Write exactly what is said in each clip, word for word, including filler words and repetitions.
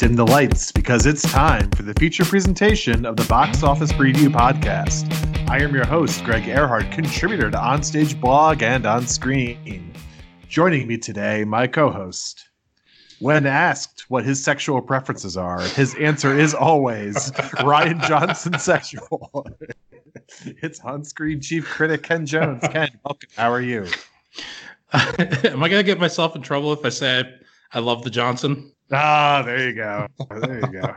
dim the lights because it's time for the feature presentation of the Box Office Preview Podcast. I am your host, Greg Earhart, contributor to Onstage Blog and On Screen. Joining me today, my co-host. When asked what his sexual preferences are, his answer is always Rian Johnson sexual. It's on-screen chief critic Ken Jones. Ken, welcome. How are you? Uh, am I going to get myself in trouble if I say I, I love the Johnson? Ah, there you go. There you go.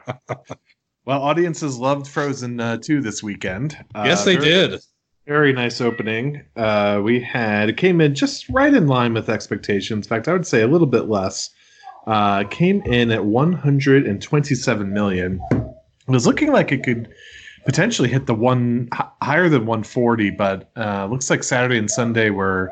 Well, audiences loved Frozen uh, two this weekend. Uh, yes, they very, did. Very nice opening. Uh, we had, it came in just right in line with expectations. In fact, I would say a little bit less. Uh, came in at one hundred twenty-seven million. It was looking like it could potentially hit the one h- higher than one forty, but uh, looks like Saturday and Sunday were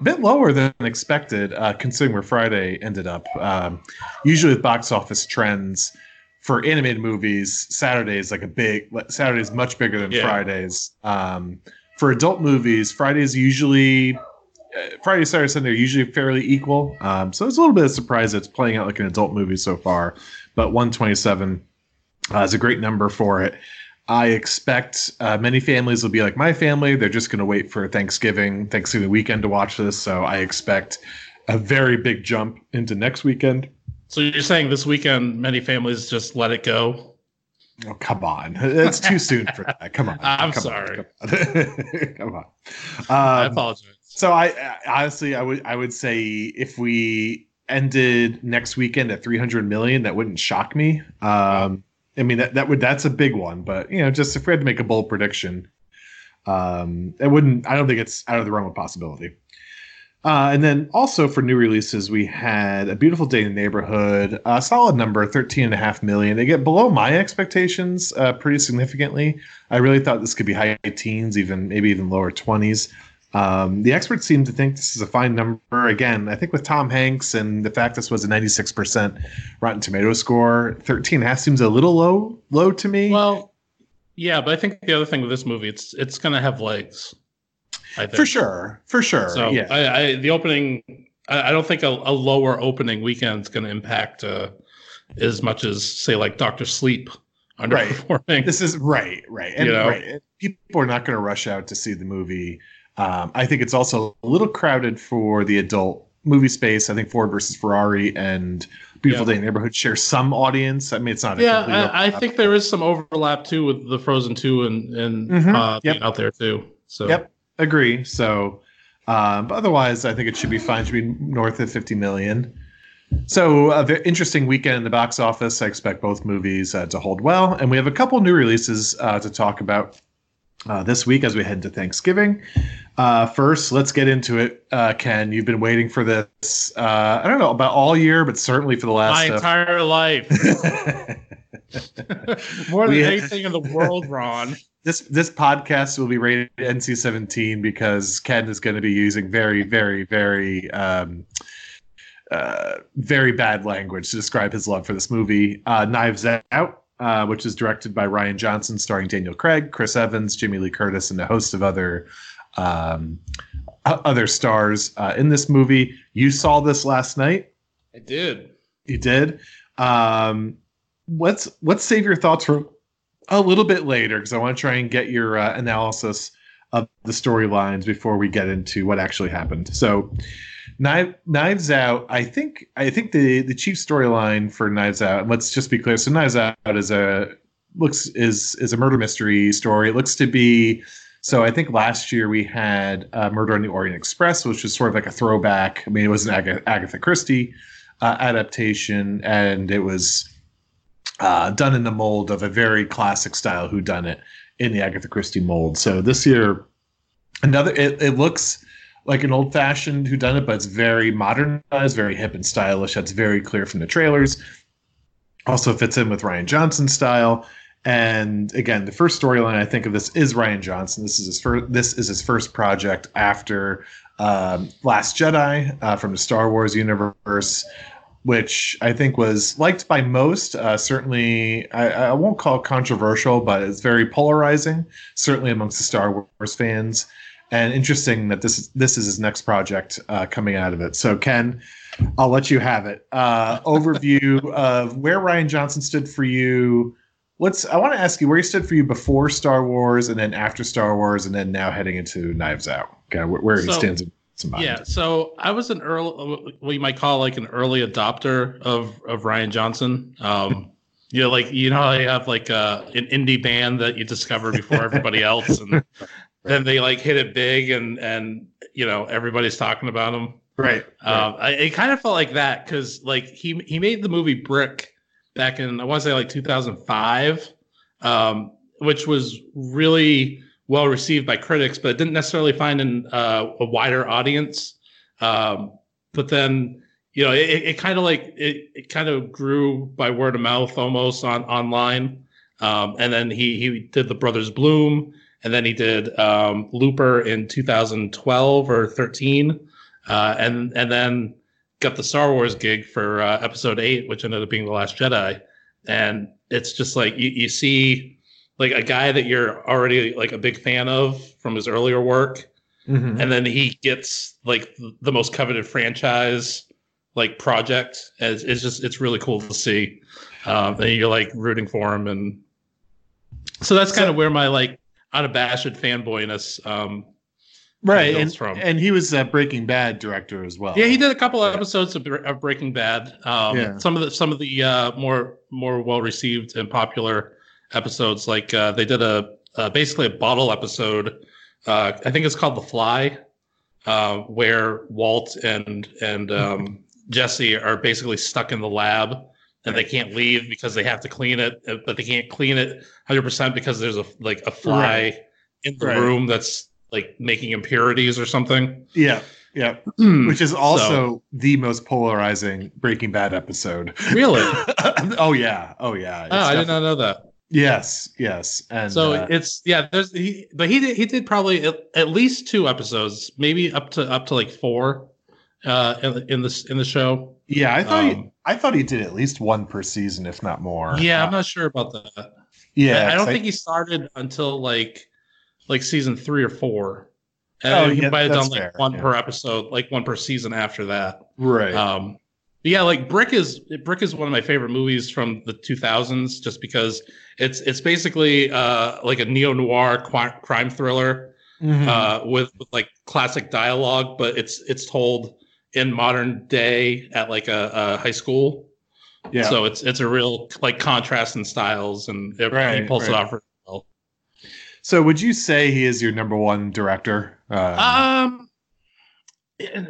a bit lower than expected, uh, considering where Friday ended up. Um, usually with box office trends for animated movies, Saturday is like a big Saturday is much bigger than yeah. Fridays. Um, for adult movies, Friday is usually. Friday, Saturday, Sunday are usually fairly equal. Um, so it's a little bit of surprise that it's playing out like an adult movie so far. But one twenty-seven uh, is a great number for it. I expect uh, many families will be like my family. They're just going to wait for Thanksgiving, Thanksgiving weekend to watch this. So I expect a very big jump into next weekend. So you're saying this weekend, many families just let it go? Oh, come on. It's too soon for that. Come on. I'm come sorry. On, come on. Come on. Um, I apologize. So I, I honestly, I would I would say if we ended next weekend at three hundred million, that wouldn't shock me. Um, I mean, that, that would that's a big one. But, you know, just if we had to make a bold prediction, um, it wouldn't I don't think it's out of the realm of possibility. Uh, and then also for new releases, we had A Beautiful Day in the Neighborhood, a solid number, thirteen and a half million. They get below my expectations uh, pretty significantly. I really thought this could be high teens, even maybe even lower twenties. Um, the experts seem to think this is a fine number. Again, I think with Tom Hanks and the fact this was a ninety-six percent Rotten Tomatoes score, thirteen and a half seems a little low, low to me. Well, yeah, but I think the other thing with this movie, it's it's going to have legs. I think. For sure, for sure. So yeah. I, I, the opening, I, I don't think a, a lower opening weekend is going to impact uh, as much as, say, like Doctor Sleep underperforming. Right. This is right, right, and you know? Right. People are not going to rush out to see the movie. Um, I think it's also a little crowded for the adult movie space. I think Ford versus Ferrari and Beautiful yeah. Day in the Neighborhood share some audience. I mean, it's not. A yeah, I, I think there is some overlap too with the Frozen two and and mm-hmm. uh, yep. being out there too. So. Yep. Agree. So, um, but otherwise, I think it should be fine. It should be north of fifty million. So, uh, the interesting weekend in the box office. I expect both movies uh, to hold well, and we have a couple new releases uh, to talk about uh, this week as we head to Thanksgiving. Uh, first, let's get into it, uh, Ken. You've been waiting for this. Uh, I don't know about all year, but certainly for the last my entire uh, life. More than we, anything in the world, Ron. This this podcast will be rated N C seventeen because Ken is going to be using very, very, very, um, uh, very bad language to describe his love for this movie. Uh, Knives Out, uh, which is directed by Rian Johnson, starring Daniel Craig, Chris Evans, Jamie Lee Curtis, and a host of other um, other stars uh, in this movie. You saw this last night. I did. You did. Um, Let's let's save your thoughts for a little bit later because I want to try and get your uh, analysis of the storylines before we get into what actually happened. So, Knives Out. I think I think the, the chief storyline for Knives Out. And let's just be clear. So, Knives Out is a looks is is a murder mystery story. It looks to be. So, I think last year we had uh, Murder on the Orient Express, which was sort of like a throwback. I mean, it was an Ag- Agatha Christie uh, adaptation, and it was. Uh, done in the mold of a very classic style whodunit in the Agatha Christie mold. So this year, another it, it looks like an old-fashioned whodunit, but it's very modernized, very hip and stylish. That's very clear from the trailers. Also fits in with Rian Johnson's style. And again, the first storyline I think of this is Rian Johnson. This is his first. This is his first project after um, Last Jedi uh, from the Star Wars universe. Which I think was liked by most. Uh, certainly, I, I won't call it controversial, but it's very polarizing, certainly amongst the Star Wars fans. And interesting that this is, this is his next project uh, coming out of it. So, Ken, I'll let you have it. Uh, overview of where Rian Johnson stood for you. Let's. I want to ask you where he stood for you before Star Wars, and then after Star Wars, and then now heading into Knives Out. Okay, where, where so, he stands. In somebody. Yeah. So I was an early, what you might call like an early adopter of of Rian Johnson. Um, You know, like, you know how they have like uh, an indie band that you discover before everybody else, and then they like hit it big, and and you know everybody's talking about them. Right. Um, right. I, it kind of felt like that because like he he made the movie Brick back in I want to say like two thousand five, um, which was really well received by critics, but it didn't necessarily find an, uh, a wider audience. Um, but then. You know, it, it kind of like it, it kind of grew by word of mouth almost on online. Um, and then he he did The Brothers Bloom, and then he did um, Looper in two thousand twelve or thirteen. Uh, and and then got the Star Wars gig for uh, episode eight, which ended up being The Last Jedi. And it's just like you, you see like a guy that you're already like a big fan of from his earlier work. Mm-hmm. And then he gets like the most coveted franchise like project. As it's just, it's really cool to see. Um, and you're like rooting for him. And so that's kind of where my like unabashed fanboyness um, right. comes from. And he was a Breaking Bad director as well. Yeah. He did a couple of episodes of, of Breaking Bad. Um, yeah. Some of the, some of the uh, more, more well-received and popular episodes. Like uh, they did a, uh, basically a bottle episode. Uh, I think it's called The Fly, uh, where Walt and, and, um, mm-hmm. Jesse are basically stuck in the lab, and they can't leave because they have to clean it, but they can't clean it one hundred percent because there's a like a fly right. in the right. room that's like making impurities or something. Yeah, yeah. Which is also so. the most polarizing Breaking Bad episode. Really? oh yeah, oh yeah. It's oh, I did not know that. Yes, yes. And so uh, it's yeah. There's he, but he did, he did probably at, at least two episodes, maybe up to up to like four. Uh, in, in the in the show, yeah, I thought um, he, I thought he did at least one per season, if not more. Yeah, uh, I'm not sure about that. Yeah, I, I don't I, think he started until like like season three or four. And oh, he yeah, might have done like fair. one yeah. per episode, like one per season after that. Right. Um. But yeah, like Brick is Brick is one of my favorite movies from the two thousands, just because it's it's basically uh like a neo-noir qu- crime thriller, mm-hmm. uh with, with like classic dialogue, but it's it's told in modern day at like a, a high school. Yeah. So it's, it's a real like contrast in styles, and it, right, he pulls right. it off really well. So would you say he is your number one director? Um, um,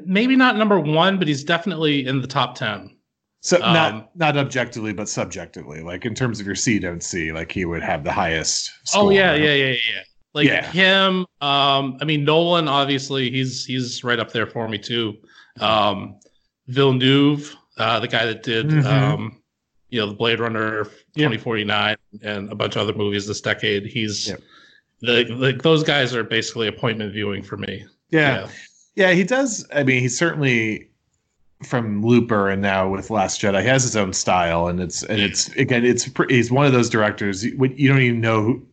maybe not number one, but he's definitely in the top ten. So um, not, not objectively, but subjectively, like in terms of your see, don't see, like he would have the highest score. Oh yeah. Yeah. Yeah. Yeah. Like yeah. him. Um, I mean, Nolan, obviously he's, he's right up there for me too. Um, Villeneuve, uh, the guy that did, mm-hmm. um, you know, the Blade Runner twenty forty-nine yeah. and a bunch of other movies this decade. He's yeah. like, like those guys are basically appointment viewing for me. Yeah. yeah, yeah, he does. I mean, he's certainly from Looper and now with Last Jedi, he has his own style, and it's and yeah. it's again, it's he's one of those directors you don't even know who.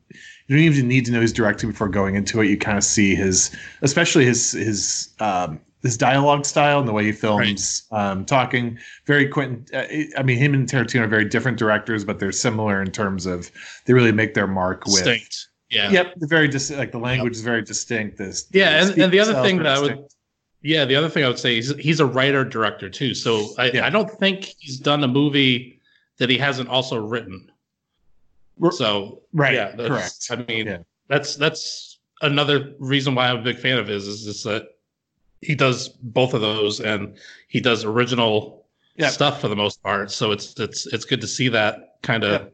You don't even need to know he's directing before going into it. You kind of see his, especially his his. Um, His dialogue style and the way he films right. um, talking, very Quentin. Uh, I mean, him and Tarantino are very different directors, but they're similar in terms of they really make their mark with. Distinct. Yeah. Yep. They're very dis- like the language yep. is very distinct. This. Yeah, and, and the other thing that distinct. I would. Yeah, the other thing I would say is he's a writer director too. So I, yeah. I don't think he's done a movie that he hasn't also written. So right. Yeah, that's, correct. I mean, yeah. that's that's another reason why I'm a big fan of his is just that. He does both of those, and he does original yep. stuff for the most part. So it's it's it's good to see that kind of yep.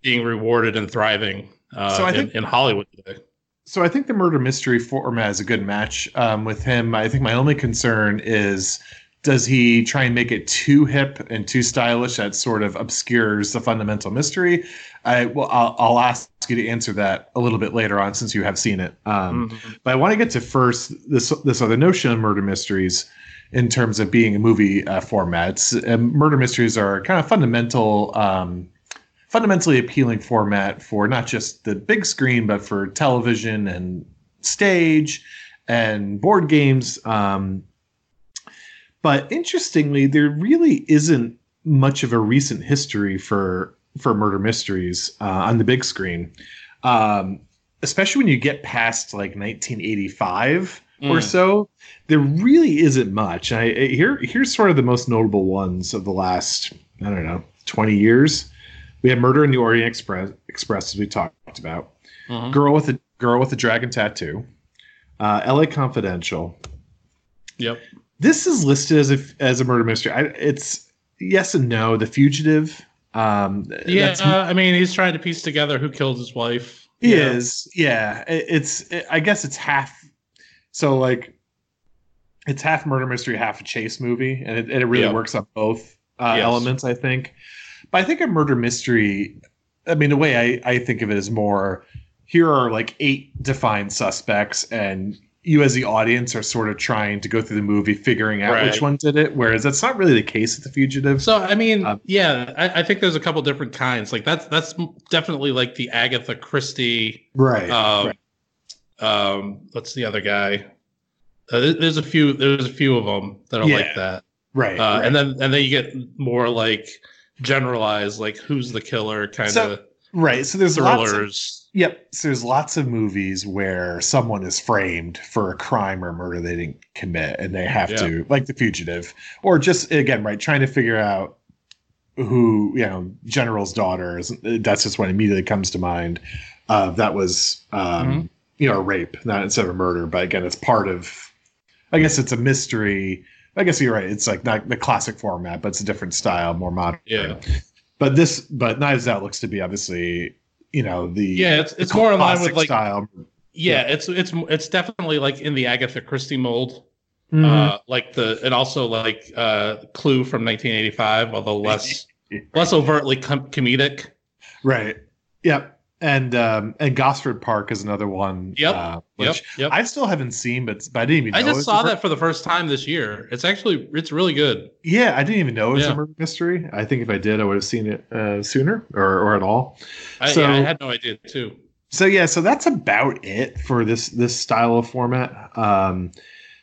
being rewarded and thriving uh, so I think, in, in Hollywood today. So I think the murder mystery format is a good match um, with him. I think my only concern is, does he try and make it too hip and too stylish that sort of obscures the fundamental mystery? I well, I'll, I'll ask you to answer that a little bit later on since you have seen it. Um, mm-hmm. But I want to get to first this this other notion of murder mysteries in terms of being a movie uh, format. Uh, murder mysteries are kind of fundamental, um, fundamentally appealing format for not just the big screen, but for television and stage. and board games. Um, but interestingly, there really isn't much of a recent history for for murder mysteries uh, on the big screen, um, especially when you get past like nineteen eighty-five mm. or so. There really isn't much. I, I, here, here's sort of the most notable ones of the last, I don't know, twenty years. We had Murder on the Orient Express, Express as we talked about. Mm-hmm. Girl with a Girl with the Dragon Tattoo. Uh, L A Confidential. Yep. This is listed as a as a murder mystery. I, it's yes and no. The Fugitive. Um, yeah, that's, uh, I mean, he's trying to piece together who killed his wife. He yeah. is. Yeah, it, it's. It, I guess it's half. So like, it's half murder mystery, half a chase movie, and it, and it really yep. works on both uh, yes. elements, I think. But I think a murder mystery, I mean, the way I, I think of it is more, here are like eight defined suspects, and you as the audience are sort of trying to go through the movie, figuring out right. which one did it. Whereas that's not really the case with The Fugitive. So, I mean, um, yeah, I, I think there's a couple different kinds. Like that's, that's definitely like the Agatha Christie. Right. Um, right. um what's the other guy? Uh, there's a few, there's a few of them that are yeah. like that. Right, uh, right. And then, and then you get more like, generalize like who's the killer kind so, of right so there's thrillers of, yep so there's lots of movies where someone is framed for a crime or murder they didn't commit, and they have yeah. to, like The Fugitive, or just again right trying to figure out who, you know, General's daughter is. That's just what immediately comes to mind. Uh that was um mm-hmm. you know, a rape, not instead of a murder, but again, it's part of, I guess it's a mystery. I guess you're right. It's like not the classic format, but it's a different style, more modern. Yeah. But this, but Knives Out looks to be obviously, you know, the yeah, it's it's more in line with like style. Yeah, yeah, it's it's it's definitely like in the Agatha Christie mold, mm-hmm. uh, like the and also like uh, Clue from nineteen eighty-five, although less less overtly com- comedic. Right. Yeah. And um, and Gosford Park is another one. Yep. Uh, which yep, yep. I still haven't seen, but, but I didn't even know. I just it was saw that for the first time this year. It's actually, it's really good. Yeah, I didn't even know it was yeah. a murder mystery. I think if I did, I would have seen it uh, sooner or, or at all. I, so, yeah, I had no idea, too. So, yeah, so that's about it for this this style of format. Um,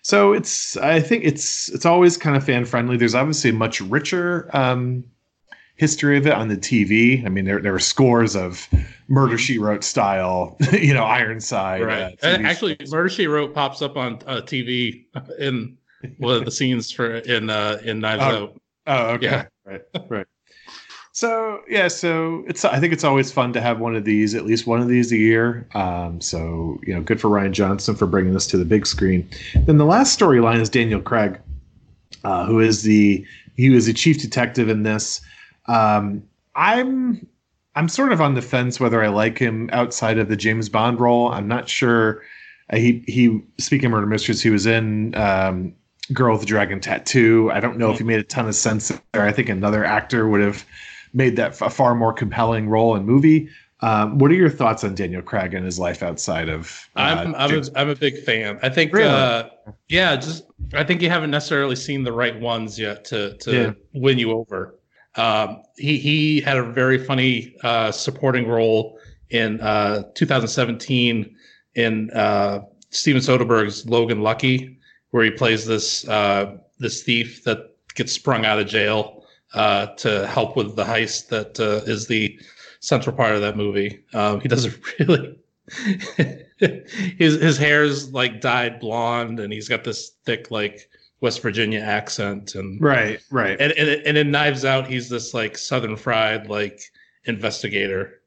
so it's, I think it's it's always kind of fan-friendly. There's obviously a much richer um, history of it on the T V. I mean, there there were scores of Murder She Wrote style, you know, Ironside. Right. Uh, Actually, shows. Murder She Wrote pops up on uh, T V in one of the scenes for in uh, in Knives oh. Out. Oh, okay, yeah. right, right. So yeah, so it's I think it's always fun to have one of these, at least one of these a year. Um, so you know, good for Rian Johnson for bringing this to the big screen. Then the last storyline is Daniel Craig, uh, who is the he was the chief detective in this. Um, I'm I'm sort of on the fence whether I like him outside of the James Bond role. I'm not sure. Uh, he he. Speaking of murder mysteries, he was in um, Girl with the Dragon Tattoo. I don't know mm-hmm. if he made a ton of sense there. I think another actor would have made that a far more compelling role in movie. Um, what are your thoughts on Daniel Craig and his life outside of? Uh, I'm I'm a, I'm a big fan. I think really? uh, yeah. Just I think you haven't necessarily seen the right ones yet to to yeah. win you over. Um, he, he had a very funny uh, supporting role in uh, two thousand seventeen in uh, Steven Soderbergh's Logan Lucky, where he plays this uh, this thief that gets sprung out of jail uh, to help with the heist that uh, is the central part of that movie. Um, he does a really his his hair's like dyed blonde, and he's got this thick like West Virginia accent, and right, right, and and, and in Knives Out, he's this like Southern fried like investigator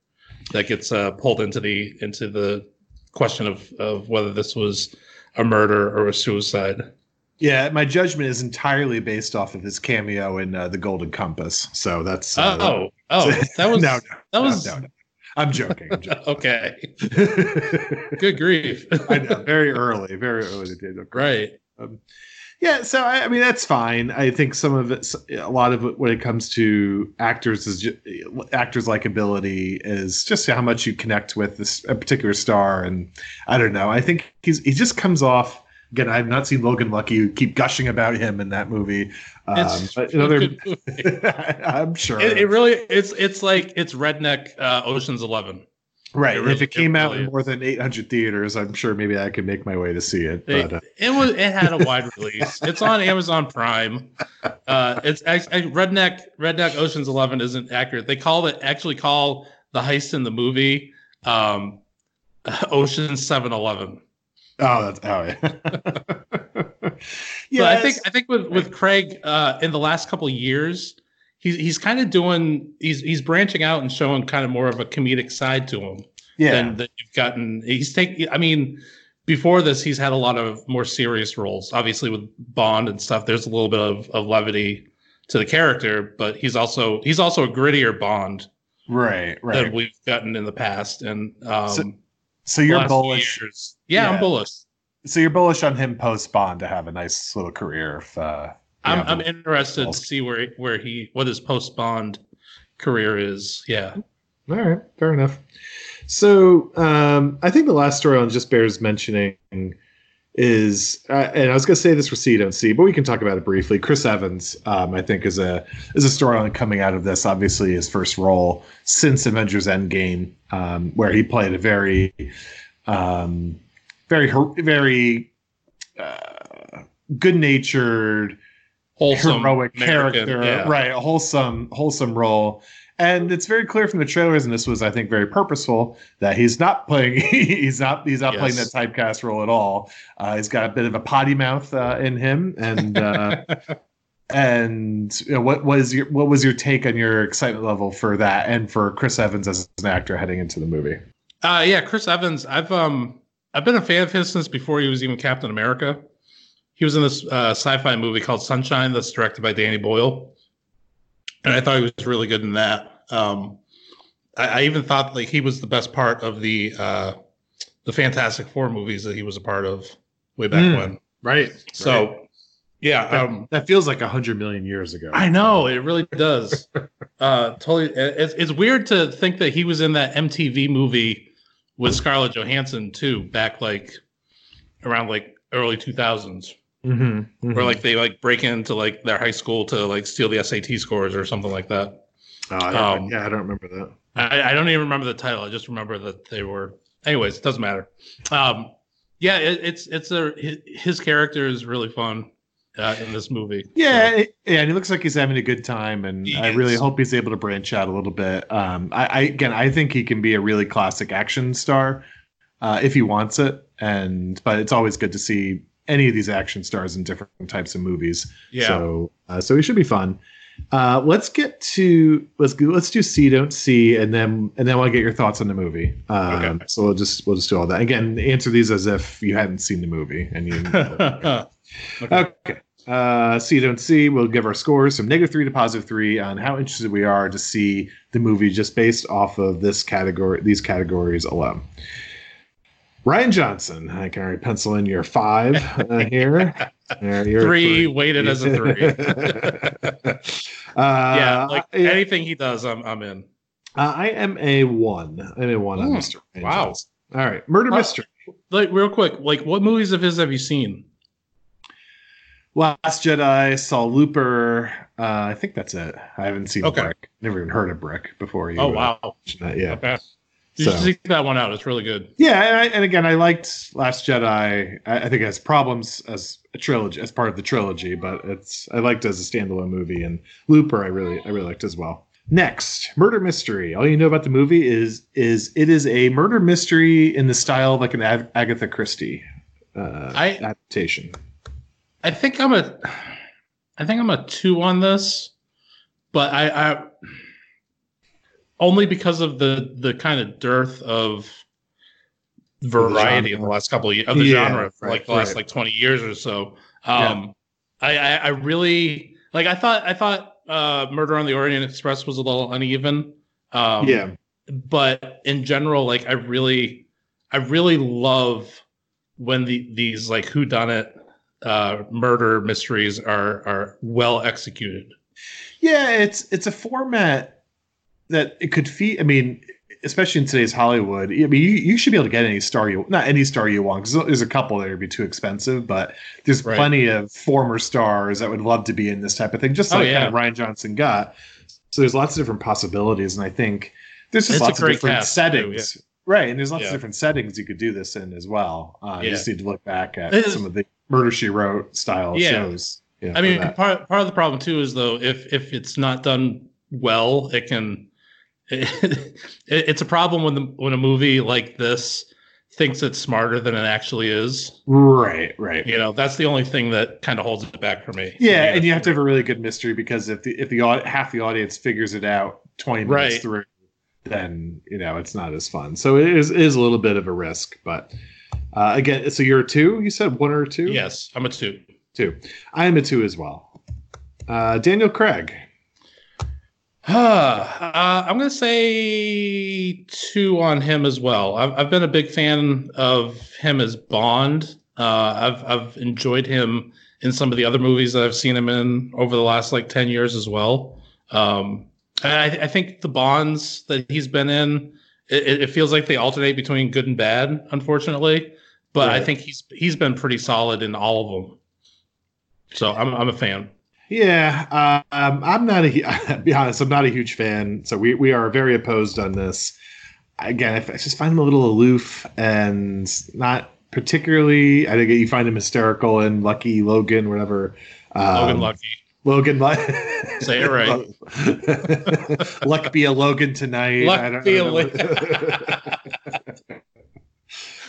that gets uh, pulled into the into the question of of whether this was a murder or a suicide. Yeah, my judgment is entirely based off of his cameo in uh, The Golden Compass. So that's uh, oh oh that was no, no, that was. No, no, no. I'm joking. I'm joking. Okay. Good grief! I know. Very early, very early. Right. Um, Yeah, so I, I mean that's fine. I think some of it, a lot of it, when it comes to actors, is just, actors' likability is just how much you connect with this a particular star. And I don't know. I think he's he just comes off. Again, I've not seen Logan Lucky. You keep gushing about him in that movie. Um, but another, I'm sure it, it really it's it's like it's redneck uh, Ocean's Eleven. Right. It really, if it came it really out in more than eight hundred theaters, I'm sure maybe I could make my way to see it. It, but, uh. it was. It had a wide release. It's on Amazon Prime. Uh, it's I, I, Redneck Redneck Ocean's Eleven isn't accurate. They call it actually call the heist in the movie um, Ocean Seven Eleven. Oh, that's how. Oh, yeah. Yeah, I think I think with with Craig uh, in the last couple of years. He's he's kind of doing he's he's branching out and showing kind of more of a comedic side to him. Yeah. Than that you've gotten. He's taking. I mean, before this, he's had a lot of more serious roles. Obviously, with Bond and stuff, there's a little bit of, of levity to the character, but he's also he's also a grittier Bond. Right. Right. Than we've gotten in the past, and um, so, so you're bullish. Yeah, yeah, I'm bullish. So you're bullish on him post Bond to have a nice little career. If, uh... Yeah, I'm I'm interested else. to see where where he what his post Bond career is. Yeah. All right, fair enough. So um, I think the last story on just bears mentioning is, uh, and I was going to say this for C don't see, but we can talk about it briefly. Chris Evans, um, I think, is a is a storyline coming out of this. Obviously, his first role since Avengers Endgame, um, where he played a very, um, very, very uh, good-natured. Wholesome heroic American, character, yeah. Right? A wholesome, wholesome role, and it's very clear from the trailers. And this was, I think, very purposeful that he's not playing. he's not. He's not yes. playing that typecast role at all. Uh, he's got a bit of a potty mouth uh, in him. And uh, and you know, what was your what was your take on your excitement level for that and for Chris Evans as an actor heading into the movie? Uh, yeah, Chris Evans. I've um I've been a fan of his since before he was even Captain America. He was in this uh, sci-fi movie called Sunshine that's directed by Danny Boyle. And I thought he was really good in that. Um, I, I even thought like he was the best part of the uh, the Fantastic Four movies that he was a part of way back mm, when. Right. So, right. yeah. That, um, that feels like one hundred million years ago. I know. It really does. uh, totally. It's, it's weird to think that he was in that M T V movie with Scarlett Johansson, too, back like around like early two thousands. Mm-hmm, mm-hmm. Or like they like break into like their high school to like steal the S A T scores or something like that. Oh, I don't, um, yeah, I don't remember that. I, I don't even remember the title. I just remember that they were. Anyways, it doesn't matter. Um, yeah, it, it's it's a his character is really fun uh, in this movie. Yeah, so. it, yeah, and he looks like he's having a good time, and he I is. really hope he's able to branch out a little bit. Um, I, I again, I think he can be a really classic action star uh, if he wants it, and but it's always good to see any of these action stars in different types of movies. Yeah. So, uh, so it should be fun. Uh, let's get to, let's go, let's do See Don't See. And then, and then I want to get your thoughts on the movie. Um, okay. So we'll just, we'll just do all that again. Answer these as if you hadn't seen the movie and you, okay. okay. Uh, see Don't See. We'll give our scores from negative three to positive three on how interested we are to see the movie just based off of this category, these categories alone. Rian Johnson, I can already pencil in your five uh, here. There, you're three, three weighted as a three. uh, yeah, like yeah. anything he does, I'm I'm in. Uh, I am a one. I'm a one Ooh, on Mister Rian wow. Johnson. All right, murder wow. mystery. Like real quick, like what movies of his have you seen? Last Jedi, saw Looper. Uh, I think that's it. I haven't seen okay. Brick. Never even heard of Brick before. You, oh wow! Uh, yeah. Okay. You so. should seek that one out. It's really good. Yeah, and, I, and again, I liked Last Jedi. I, I think it has problems as a trilogy, as part of the trilogy, but it's I liked it as a standalone movie. And Looper, I really, I really liked as well. Next, murder mystery. All you know about the movie is is it is a murder mystery in the style of like an Ag- Agatha Christie uh, I, adaptation. I think I'm a, I think I'm a two on this, but I. I Only because of the, the kind of dearth of variety in the last couple of years, of the yeah, genre, right, like the last right. like twenty years or so. Um, yeah. I, I I really like. I thought I thought uh, Murder on the Orient Express was a little uneven. Um, yeah, but in general, like I really I really love when the these like whodunit uh, murder mysteries are are well executed. Yeah, it's it's a format. That it could feed, I mean, especially in today's Hollywood, I mean, you, you should be able to get any star you, not any star you want, because there's a couple that would be too expensive, but there's right. plenty of former stars that would love to be in this type of thing, just like oh, yeah. kind of Rian Johnson got. So there's lots of different possibilities, and I think there's just it's lots of different settings. Too, yeah. Right, and there's lots yeah. of different settings you could do this in as well. Uh, yeah. You just need to look back at is, some of the Murder She Wrote style yeah. shows. You know, I mean, part, part of the problem, too, is, though, if if it's not done well, it can... It, it's a problem when the, when a movie like this thinks it's smarter than it actually is. Right, right. You know, that's the only thing that kind of holds it back for me. Yeah, and you have to have a really good mystery, because if the if the half the audience figures it out twenty minutes right. through, then, you know, it's not as fun. So it is, it is a little bit of a risk. But uh, again, so you're a two? You said one or a two? Yes, I'm a two. Two. I am a two as well. Uh, Daniel Craig. uh, I'm going to say two on him as well. I've, I've been a big fan of him as Bond. Uh, I've, I've enjoyed him in some of the other movies that I've seen him in over the last like ten years as well. Um, I, I think the Bonds that he's been in, it, it feels like they alternate between good and bad, unfortunately. But right. I think he's he's been pretty solid in all of them. So I'm I'm a fan. Yeah, uh, um, I'm not a. I'll be honest, I'm not a huge fan. So we, we are very opposed on this. Again, I, I just find him a little aloof and not particularly. I think you find him hysterical in Lucky, Logan, whatever. Um, Logan Lucky. Logan, say it right. Luck be a Logan tonight. Luck I don't be a Logan.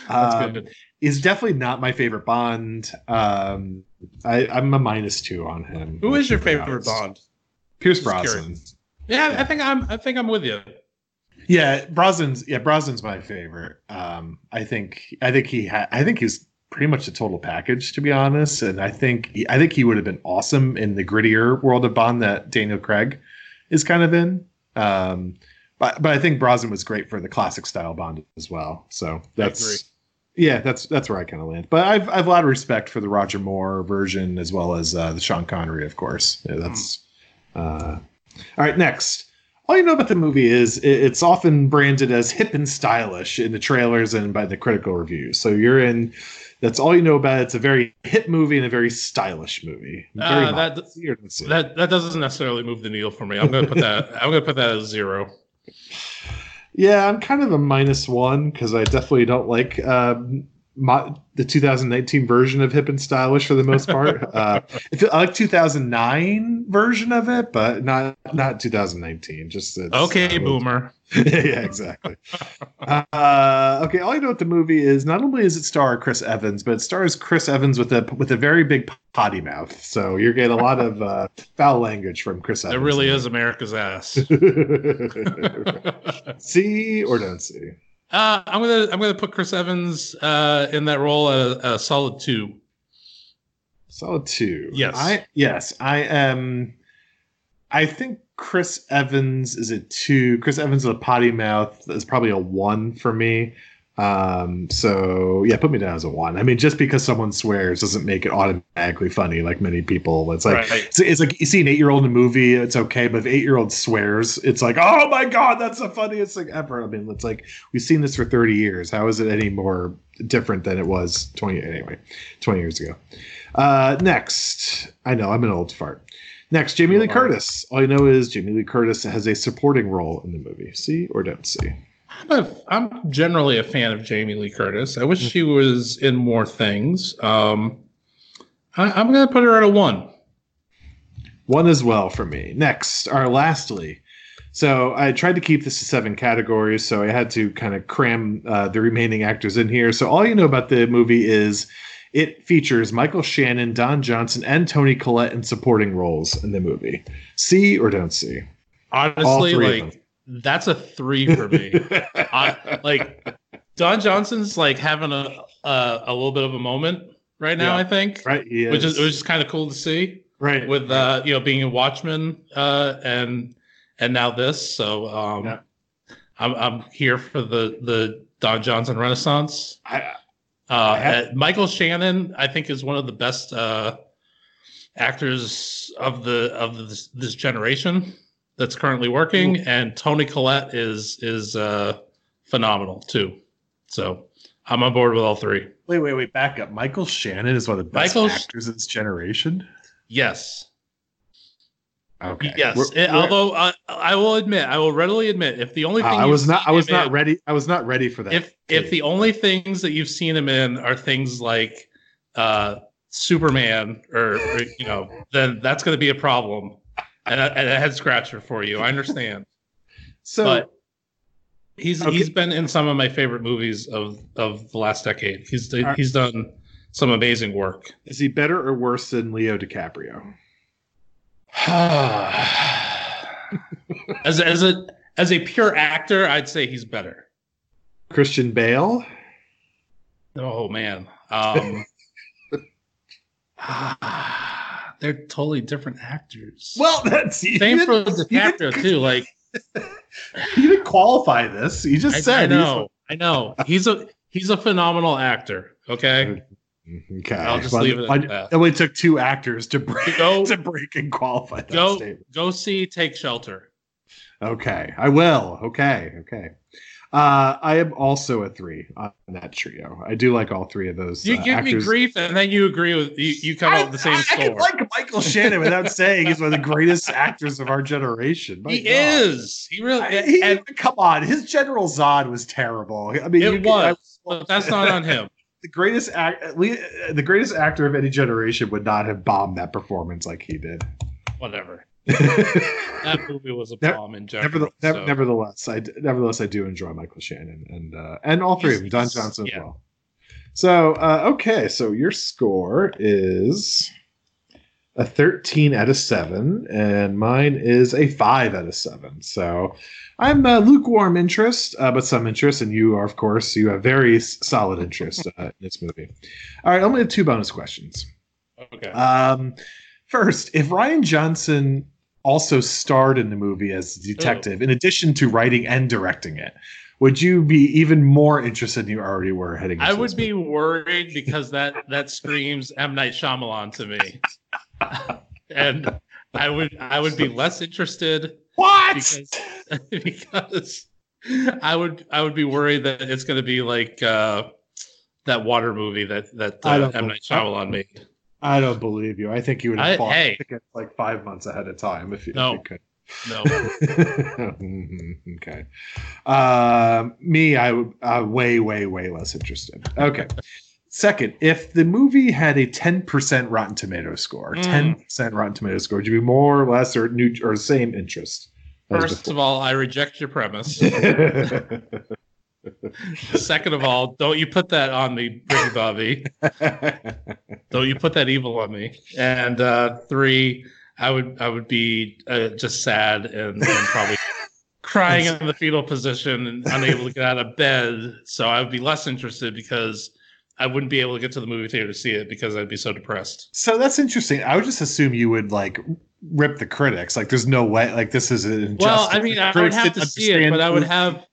um, good. He's definitely not my favorite Bond. Um, I, I'm a minus two on him. Who is your favorite honest. Bond? Pierce Brosnan. Yeah, yeah, I think I'm. I think I'm with you. Yeah, Brosnan's. Yeah, Brosnan's my favorite. Um, I think. I think he. Ha- I think he's. pretty much the total package, to be honest. And I think I think he would have been awesome in the grittier world of Bond that Daniel Craig is kind of in. Um, but but I think Brosnan was great for the classic style Bond as well. So that's I agree. yeah, that's that's where I kind of land. But I've I've a lot of respect for the Roger Moore version as well as uh, the Sean Connery, of course. Yeah, that's mm. uh, all right. Next. All you know about the movie is it's often branded as hip and stylish in the trailers and by the critical reviews. So you're in. That's all you know about it. It's a very hip movie and a very stylish movie. Very uh, that, that that doesn't necessarily move the needle for me. I'm gonna put that. I'm gonna put that as zero. Yeah, I'm kind of a minus one because I definitely don't like um, my, the two thousand nineteen version of hip and stylish for the most part. uh, I like two thousand nine version of it, but not not two thousand nineteen. Just it's, okay, uh, boomer. yeah, exactly. Uh, okay, all you know about the movie is not only is it star Chris Evans, but it stars Chris Evans with a with a very big potty mouth. So you're getting a lot of uh, foul language from Chris Evans. It really is America's ass. See or don't see. Uh, I'm gonna I'm gonna put Chris Evans uh, in that role a, a solid two. Solid two. Yes. I yes I am. I think. Chris Evans is a two. Chris Evans with a potty mouth is probably a one for me. Um, so yeah, put me down as a one. I mean, just because someone swears doesn't make it automatically funny. Like many people, it's like, right. it's, it's like you see an eight year old in a movie, it's okay. But if eight year old swears, it's like, oh my God, that's the funniest thing ever. I mean, it's like, we've seen this for thirty years. How is it any more different than it was twenty, anyway, twenty years ago. Uh, next, I know I'm an old fart. Next, Jamie Lee Curtis. All you know is Jamie Lee Curtis has a supporting role in the movie. See or don't see? I'm, a, I'm generally a fan of Jamie Lee Curtis. I wish she was in more things. Um, I, I'm going to put her at a one. One as well for me. Next, or lastly. So I tried to keep this to seven categories, so I had to kind of cram uh, the remaining actors in here. So all you know about the movie is... It features Michael Shannon, Don Johnson, and Tony Collette in supporting roles in the movie. See or don't see? Honestly, like that's a three for me. I, like Don Johnson's like having a, a a little bit of a moment right now. Yeah. I think right, he is. which is which is kind of cool to see. Right, with uh, you know being in Watchmen uh, and and now this. So um, yeah. I'm I'm here for the the Don Johnson Renaissance. I, Uh, have, uh, Michael Shannon, I think, is one of the best uh, actors of the of this, this generation that's currently working, and Toni Collette is is uh, phenomenal too. So I'm on board with all three. Wait, wait, wait! Back up. Michael Shannon is one of the best Michael, actors of this generation. Yes. Okay. Yes. We're, it, we're, although uh, I will admit, I will readily admit, if the only thing uh, I was not, I was not in, ready. I was not ready for that. If if yeah. the only things that you've seen him in are things like uh, Superman, or, or you know, then that's going to be a problem and a, and a head scratcher for you. I understand. So but he's okay. he's been in some of my favorite movies of, of the last decade. He's All he's right. done some amazing work. Is he better or worse than Leo DiCaprio? as as a as a pure actor, I'd say he's better. Christian Bale. Oh man, um, ah, they're totally different actors. Well, that's same even, for DiCaprio even, too. Like you didn't qualify this. You just I, said. I know. I know. He's a he's a phenomenal actor. Okay. Okay. I'll just well, leave it. At I, that. It only took two actors to break go, to break and qualify that go, statement. Go see Take Shelter. Okay, I will. Okay, okay. Uh, I am also a three on that trio. I do like all three of those. You uh, give actors. me grief, and then you agree with you. You come I, up with the same I, score. I could like Michael Shannon without saying he's one of the greatest actors of our generation. My he God. is. He really. I, he, and, come on, his General Zod was terrible. I mean, it you, was, I, but that's not on him. The greatest act, the greatest actor of any generation would not have bombed that performance like he did. Whatever. That movie was a bomb in general. Nevertheless, so. nevertheless, I nevertheless I do enjoy Michael Shannon and uh, and all three of them, Don Johnson yeah. as well. So uh, okay, so your score is a thirteen out of seven, and mine is a five out of seven. So. I'm uh, lukewarm interest, uh, but some interest, and you are, of course, you have very s- solid interest uh, in this movie. All right, I only have two bonus questions. Okay. Um, first, if Rian Johnson also starred in the movie as a detective, Ooh. in addition to writing and directing it, would you be even more interested than you already were heading into I would be movie? worried because that, that screams M. Night Shyamalan to me. And I would I would be less interested... What? Because, because I would I would be worried that it's going to be like uh, that water movie that that uh, M. Night Shyamalan made. I don't believe you. I think you would have I, bought hey. tickets like five months ahead of time if you, no. if you could. No. Okay. Uh, me, I would uh, way way way less interested. Okay. Second, if the movie had a ten percent Rotten Tomatoes score, mm. ten percent Rotten Tomatoes score, would you be more or less or new or same interest? First of all, I reject your premise. Second of all, don't you put that on me, Big Bobby. Don't you put that evil on me. And uh, three, I would I would be uh, just sad and, and probably crying in the fetal position and unable to get out of bed. So I would be less interested because I wouldn't be able to get to the movie theater to see it because I'd be so depressed. So that's interesting. I would just assume you would like rip the critics. Like there's no way, like this is an injustice. Well, I mean, I would have to see it, but I would have,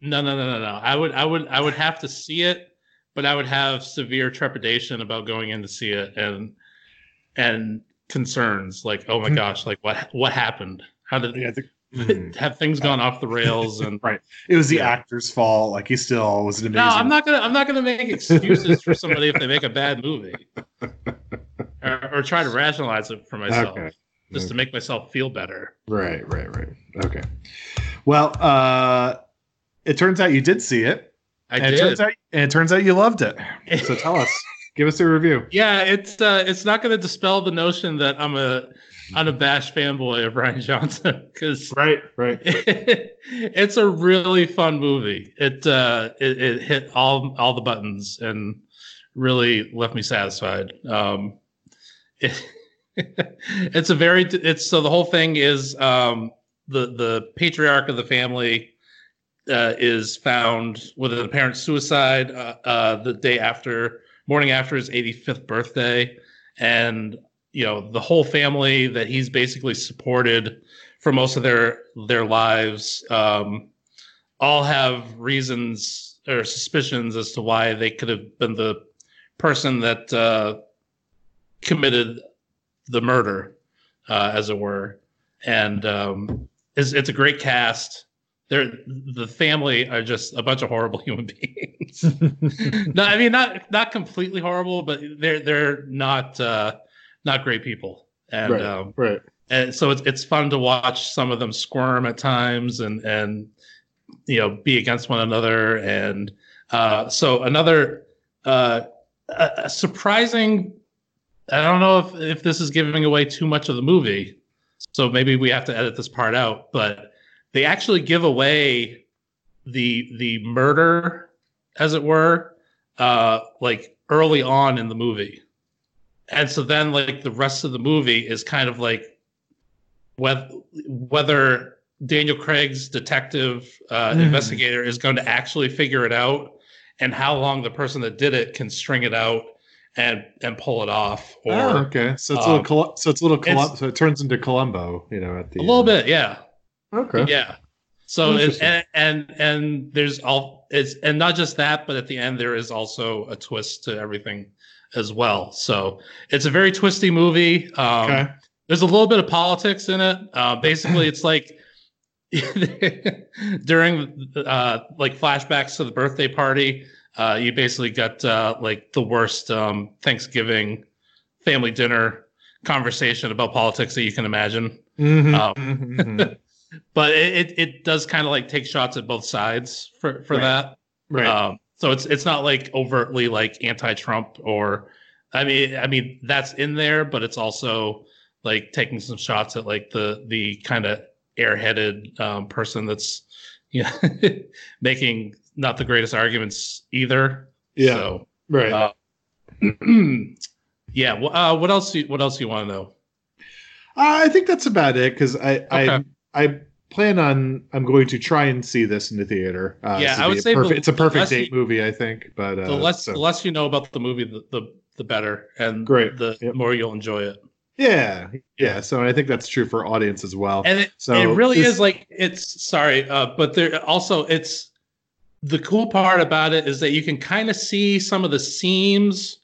no, no, no, no, no. I would, I would, I would have to see it, but I would have severe trepidation about going in to see it and, and concerns like, oh my mm-hmm. gosh, like what, what happened? How did yeah, the- have things gone off the rails and right it was the yeah. actor's fault, like he still was an amazing no i'm not gonna i'm not gonna make excuses for somebody if they make a bad movie or, or try to rationalize it for myself okay. just okay. to make myself feel better. Right right right Okay, well uh it turns out you did see it. I and did it turns out, and it turns out you loved it, so tell us. Give us a review. Yeah, it's uh, it's not going to dispel the notion that I'm a unabashed fanboy of Rian Johnson because right, right. It, it's a really fun movie. It uh, it, it hit all all the buttons and really left me satisfied. Um, it, it's a very it's so the whole thing is um, the the patriarch of the family uh, is found with an apparent suicide uh, uh, the day after. morning after his eighty-fifth birthday, and you know the whole family that he's basically supported for most of their their lives um, all have reasons or suspicions as to why they could have been the person that uh, committed the murder, uh, as it were. And um, it's, it's a great cast. They're, the family are just a bunch of horrible human beings. No, I mean not not completely horrible, but they're they're not uh, not great people. And right, um, right. And so it's it's fun to watch some of them squirm at times and and you know be against one another. And uh, so another uh, a surprising, I don't know if, if this is giving away too much of the movie, so maybe we have to edit this part out, but they actually give away the the murder, as it were, uh, like early on in the movie. And so then like the rest of the movie is kind of like whether, whether Daniel Craig's detective uh, mm. investigator is going to actually figure it out and how long the person that did it can string it out and and pull it off. Or, oh, okay. So it's um, a little, Col- so it's a little, Col- it's, so it turns into Columbo, you know, at the a little end. bit. Yeah. Okay. Yeah. So it, and, and, and there's all it's, and not just that, but at the end there is also a twist to everything as well. So it's a very twisty movie. Um, okay. There's a little bit of politics in it. Uh, basically it's like during uh, like flashbacks to the birthday party, uh, you basically got uh, like the worst um, Thanksgiving family dinner conversation about politics that you can imagine. Mm-hmm, um, mm-hmm. But it, it does kind of like take shots at both sides for, for right. that. Right. Um, So it's it's not like overtly like anti-Trump or, I mean I mean that's in there, but it's also like taking some shots at like the the kind of airheaded um, person that's you know making not the greatest arguments either. Yeah. So, right. Uh, yeah. Well, uh, what else? Do you, what else do you want to know? Uh, I think that's about it because I, okay. I I. plan on I'm going to try and see this in the theater. Uh, yeah, I would say perfect, the, it's a perfect date you, movie, I think. But uh, the less so. the less you know about the movie, the the, the better, and Great. the yep. more you'll enjoy it. Yeah, yeah, yeah. So I think that's true for audience as well. And it, so it really is like it's sorry, uh, but there also it's the cool part about it is that you can kind of see some of the seams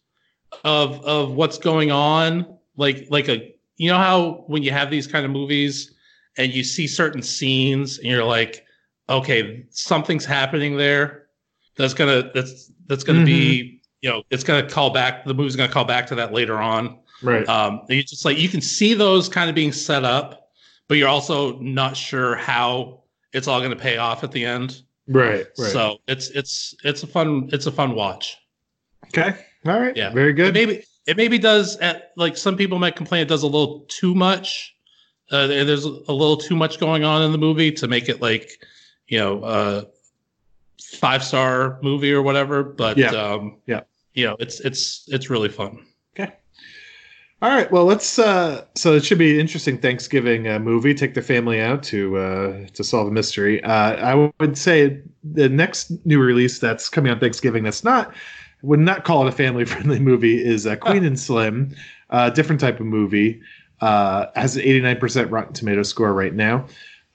of of what's going on, like like a you know how when you have these kind of movies. And you see certain scenes, and you're like, "Okay, something's happening there. That's gonna that's that's gonna mm-hmm. be, you know, it's gonna call back. The movie's gonna call back to that later on." Right. Um, you just like you can see those kind of being set up, but you're also not sure how it's all gonna pay off at the end. Right. Right. So it's it's it's a fun it's a fun watch. Okay. All right. Yeah. Very good. It maybe it maybe does at, like some people might complain it does a little too much. Uh, there's a little too much going on in the movie to make it like, you know, uh, five star movie or whatever. But yeah, um, yeah, you know, it's it's it's really fun. Okay. All right. Well, let's. Uh, so it should be an interesting Thanksgiving uh, movie. Take the family out to uh, to solve a mystery. Uh, I would say the next new release that's coming on Thanksgiving that's not would not call it a family friendly movie is uh, Queen and Slim, a uh, different type of movie. Uh, has an eighty-nine percent Rotten Tomatoes score right now.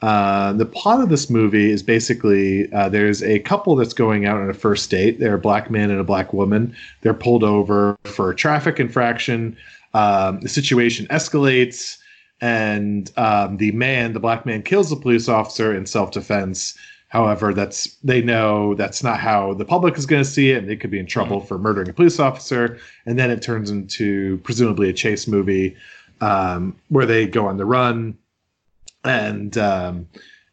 Uh, the plot of this movie is basically uh, there's a couple that's going out on a first date. They're a black man and a black woman. They're pulled over for a traffic infraction. Um, the situation escalates, and um, the man, the black man, kills the police officer in self-defense. However, that's they know that's not how the public is going to see it, and they could be in trouble mm-hmm. for murdering a police officer. And then it turns into presumably a chase movie. Um, where they go on the run, and um,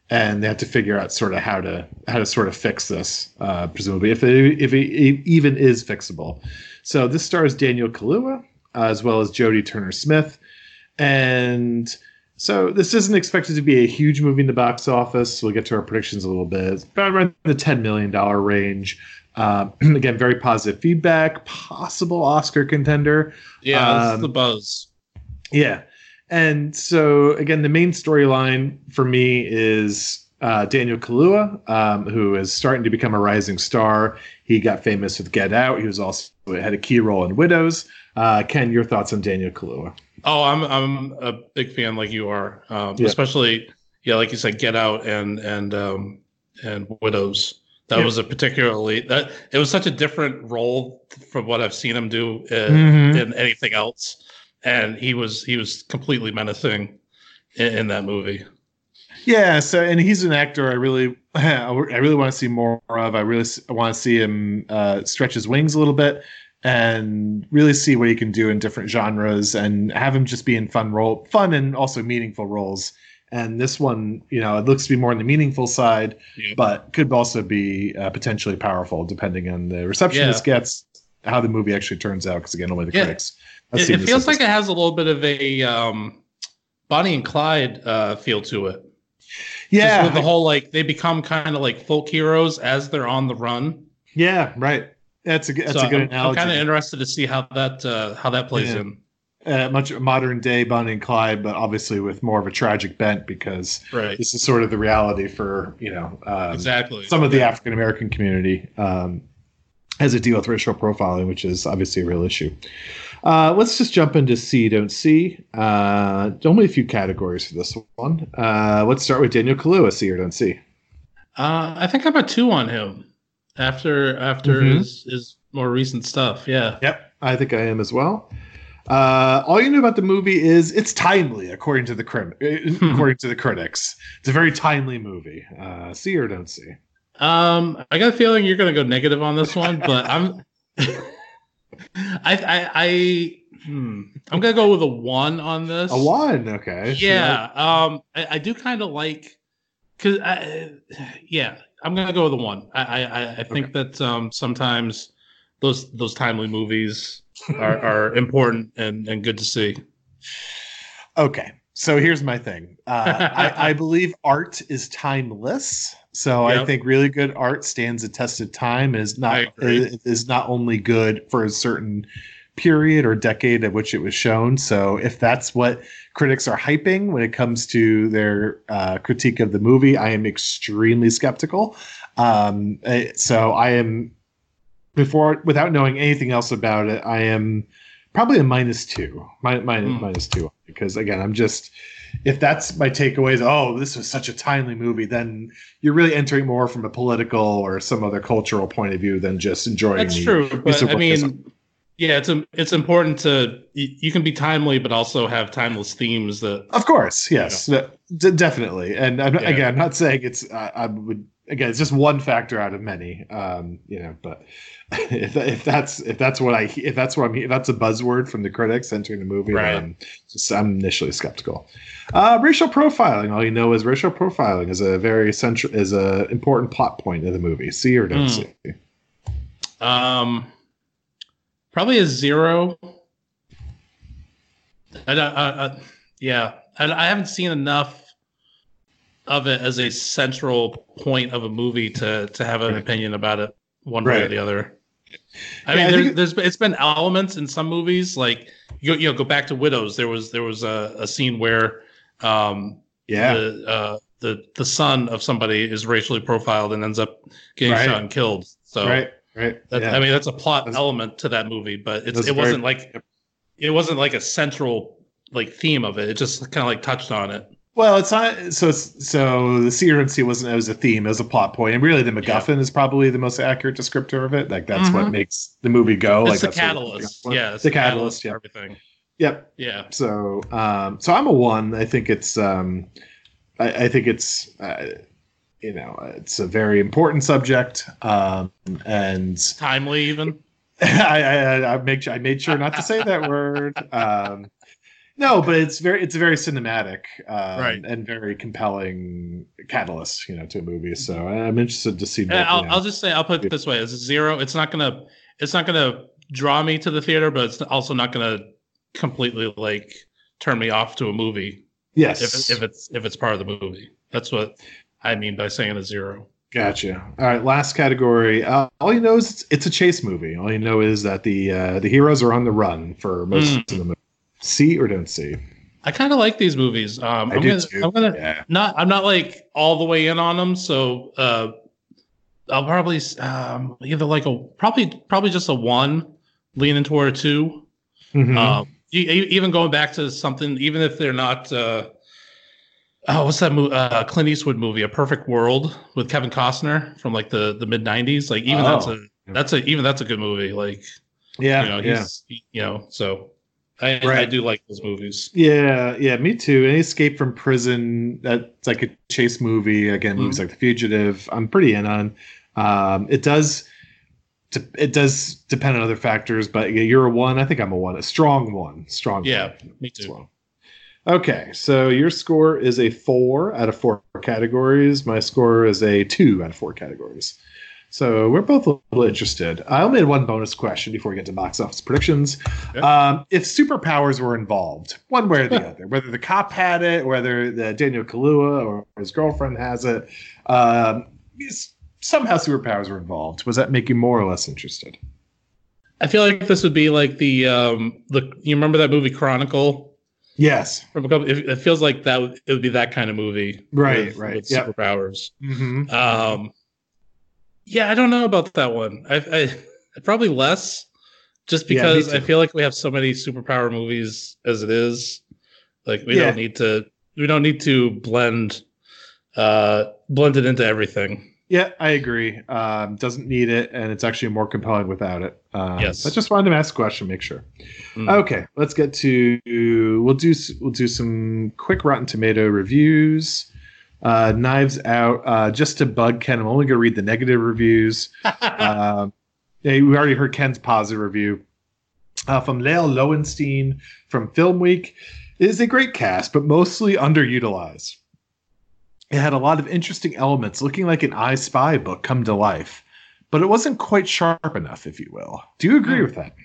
and they have to figure out sort of how to how to sort of fix this, uh, presumably if it, if it even is fixable. So this stars Daniel Kaluuya uh, as well as Jodie Turner-Smith, and so this isn't expected to be a huge movie in the box office. We'll get to our predictions a little bit. It's about around the ten million dollars range. Um, again, very positive feedback. Possible Oscar contender. Yeah, um, that's the buzz. Yeah. And so, again, the main storyline for me is uh, Daniel Kaluuya, um, who is starting to become a rising star. He got famous with Get Out. He was also had a key role in Widows. Uh, Ken, your thoughts on Daniel Kaluuya? Oh, I'm I'm a big fan like you are, um, yeah. especially, yeah, like you said, Get Out and and um, and Widows. That yeah. was a particularly that it was such a different role from what I've seen him do in, mm-hmm. in anything else. And he was he was completely menacing in, in that movie. Yeah. So, and he's an actor I really I really want to see more of. I really want to see him uh, stretch his wings a little bit. and really see what he can do in different genres and have him just be in fun role, fun and also meaningful roles. And this one, you know, it looks to be more on the meaningful side, yeah. but could also be uh, potentially powerful depending on the reception yeah. this gets, how the movie actually turns out. Because again, only the yeah. critics. It, it feels like it has a little bit of a um, Bonnie and Clyde uh, feel to it. Yeah. Just with the whole, like, they become kind of like folk heroes as they're on the run. Yeah, right. That's a, that's so a good I'm, analogy. I'm kind of interested to see how that uh, how that plays yeah. in. Uh, much modern day Bonnie and Clyde, but obviously with more of a tragic bent, because right. this is sort of the reality for, you know, um, exactly. some of yeah. the African-American community um, as a deal with racial profiling, which is obviously a real issue. Uh, let's just jump into See, Don't See. Uh, only a few categories for this one. Uh, let's start with Daniel Kaluuya, See or Don't See. Uh, I think I'm a two on him after after mm-hmm. his, his more recent stuff. Yeah. Yep. I think I am as well. Uh, all you know about the movie is it's timely, according to the crim- according to the critics. It's a very timely movie. Uh, see or don't see. Um, I got a feeling you're going to go negative on this one, but I'm, I, I, I hmm, I'm going to go with a one on this. A one, okay. Yeah, yeah. Um, I, I do kind of like, cause I, yeah, I'm going to go with a one. I, I, I think okay. that um, sometimes those those timely movies. are, are important and, and good to see. Okay, so here's my thing. Uh, I, I believe art is timeless, so yep. I think really good art stands the test of time. And is not is, is not only good for a certain period or decade at which it was shown. So if that's what critics are hyping when it comes to their uh, critique of the movie, I am extremely skeptical. Um, so I am. Before, without knowing anything else about it, I am probably a minus two. My, my, mm. Minus two. Because, again, I'm just... If that's my takeaways, oh, this was such a timely movie, then you're really entering more from a political or some other cultural point of view than just enjoying... That's the, true, but I mean... Yeah, it's a, it's important to... You can be timely, but also have timeless themes that... Of course, yes. You know. d- definitely. And, I'm, yeah. again, I'm not saying it's... I, I would... Again, it's just one factor out of many, um, you know. But if, if that's if that's what I if that's what I mean, if that's a buzzword from the critics entering the movie, right. I'm, just, I'm initially skeptical. Uh, racial profiling. All you know is racial profiling is a very central is a important plot point of the movie. See or don't mm. see. Um, probably a zero. I, I, I, yeah, I, I haven't seen enough of it as a central point of a movie to to have an right. opinion about it one right. way or the other. I yeah, mean, I there, there's it's been elements in some movies, like you, you know, go back to Widows. There was there was a, a scene where, um, yeah, the, uh, the the son of somebody is racially profiled and ends up getting right. shot and killed. So, right, right. That, yeah. I mean, that's a plot that's, element to that movie, but it's, it wasn't very, like it wasn't like a central like theme of it. It just kind of like touched on it. Well, it's not so. So the C or don't see wasn't as a theme, as a plot point, and really the MacGuffin yeah. is probably the most accurate descriptor of it. Like that's mm-hmm. what makes the movie go. It's like the that's catalyst. What, yeah, it's the, the catalyst. catalyst yeah, everything. Yep. Yeah. So, um, so I'm a one. I think it's. Um, I, I think it's. Uh, you know, it's a very important subject, um, and timely. Even. I, I, I make sure I made sure not to say that word. Um, No, but it's very it's a very cinematic um, right. and very compelling catalyst, you know, to a movie. So I'm interested to see. That, I'll, you know. I'll just say I'll put it this way: as a zero, it's not gonna it's not gonna draw me to the theater, but it's also not gonna completely like turn me off to a movie. Yes, if, if it's if it's part of the movie, that's what I mean by saying a zero. Gotcha. All right, last category. Uh, all you know is it's, it's a chase movie. All you know is that the uh, the heroes are on the run for most mm. of the movie. See or don't see. I kind of like these movies. Um, I I'm do gonna, too. I'm gonna yeah. not. I'm not like all the way in on them. So uh, I'll probably um, either like a probably probably just a one, leaning toward a two. Mm-hmm. Um, even going back to something, even if they're not. Uh, oh, what's that movie? Uh, Clint Eastwood movie, A Perfect World, with Kevin Costner from like the, the mid nineties. Like even oh. that's a that's a even that's a good movie. Like yeah, you know, he's, yeah, he, you know so. I, right. I do like those movies. Yeah, yeah, me too. Any escape from prison, that's like a chase movie. Again, mm-hmm. movies like The Fugitive, I'm pretty in on. Um, it does it does depend on other factors, but you're a one. I think I'm a one, a strong one, strong. Yeah, one me too. Well. Okay, so your score is a four out of four categories. My score is a two out of four categories. So we're both a little interested. I only had one bonus question before we get to box office predictions. Okay. Um, if superpowers were involved, one way or the other, whether the cop had it, whether the Daniel Kaluuya or his girlfriend has it, um, somehow superpowers were involved. Was that make you more or less interested? I feel like this would be like the um, the you remember that movie Chronicle? Yes. From a couple, it, it feels like that would, it would be that kind of movie, right? With, right. With yep. Superpowers. Mm-hmm. Um, yeah, I don't know about that one. I, I probably less, just because yeah, I feel like we have so many superpower movies as it is. Like we yeah. don't need to we don't need to blend uh, blend it into everything. Yeah, I agree. Um, doesn't need it, and it's actually more compelling without it. Um, yes, I just wanted to ask a question, make sure. Mm. Okay, let's get to we'll do we'll do some quick Rotten Tomato reviews. Uh, Knives Out. Uh, just to bug Ken, I'm only going to read the negative reviews. um, yeah, we already heard Ken's positive review uh, from Lael Lowenstein from Film Week. It is a great cast, but mostly underutilized. It had a lot of interesting elements, looking like an I Spy book come to life, but it wasn't quite sharp enough, if you will. Do you agree with that?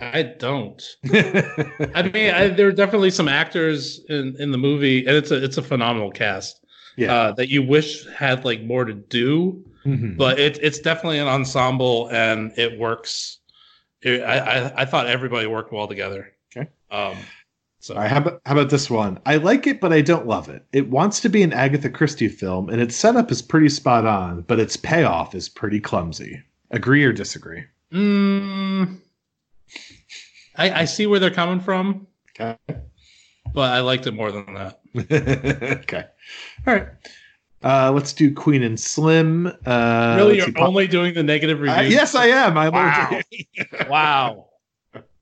I don't. I mean, I, there are definitely some actors in, in the movie, and it's a it's a phenomenal cast yeah. uh, that you wish had like more to do. Mm-hmm. But it, it's definitely an ensemble, and it works. It, I, I I thought everybody worked well together. Okay. Um, So. All right, how about, how about this one? I like it, but I don't love it. It wants to be an Agatha Christie film, and its setup is pretty spot on, but its payoff is pretty clumsy. Agree or disagree? Mm, I, I see where they're coming from. Okay. But I liked it more than that. Okay. All right. Uh, let's do Queen and Slim. Uh, really, you're pop- only doing the negative reviews? Uh, yes, I am. I wow. wow.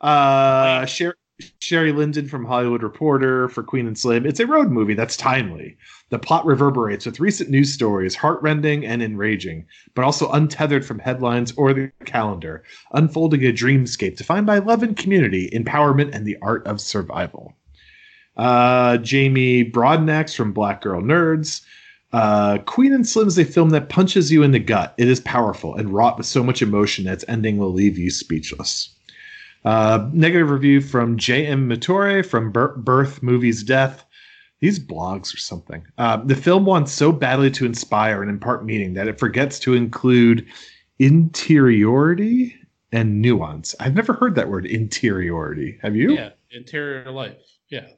Uh, share. Sherry Linden from Hollywood Reporter for Queen and Slim. It's a road movie that's timely. The plot reverberates with recent news stories, heartrending and enraging, but also untethered from headlines or the calendar, unfolding a dreamscape defined by love and community, empowerment, and the art of survival. Uh, Jamie Broadnax from Black Girl Nerds. Uh, Queen and Slim is a film that punches you in the gut. It is powerful and wrought with so much emotion that its ending will leave you speechless. Uh, negative review from J M Matore from Birth, Movies, Death. These blogs or something. Uh, the film wants so badly to inspire and impart meaning that it forgets to include interiority and nuance. I've never heard that word, interiority. Have you? Yeah, interior life. Yeah.